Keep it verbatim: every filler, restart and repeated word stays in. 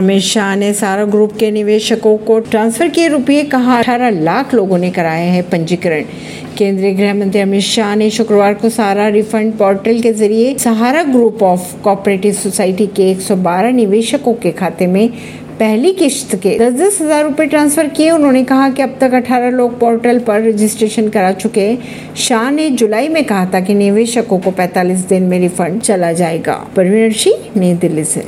अमित शाह ने सारा ग्रुप के निवेशकों को ट्रांसफर किए रुपये, कहा अठारह लाख लोगों ने कराए हैं पंजीकरण। केंद्रीय गृह मंत्री अमित शाह ने शुक्रवार को सारा रिफंड पोर्टल के जरिए Sahara group of cooperative society के एक सौ बारह निवेशकों के खाते में पहली किश्त के दस दस हजार रूपए ट्रांसफर किए। उन्होंने कहा कि अब तक अठारह लोग पोर्टल पर रजिस्ट्रेशन करा चुके। शाह ने जुलाई में कहा था कि निवेशकों को पैंतालीस दिन में रिफंड चला जाएगा। परवीन सिंह, नई दिल्ली से।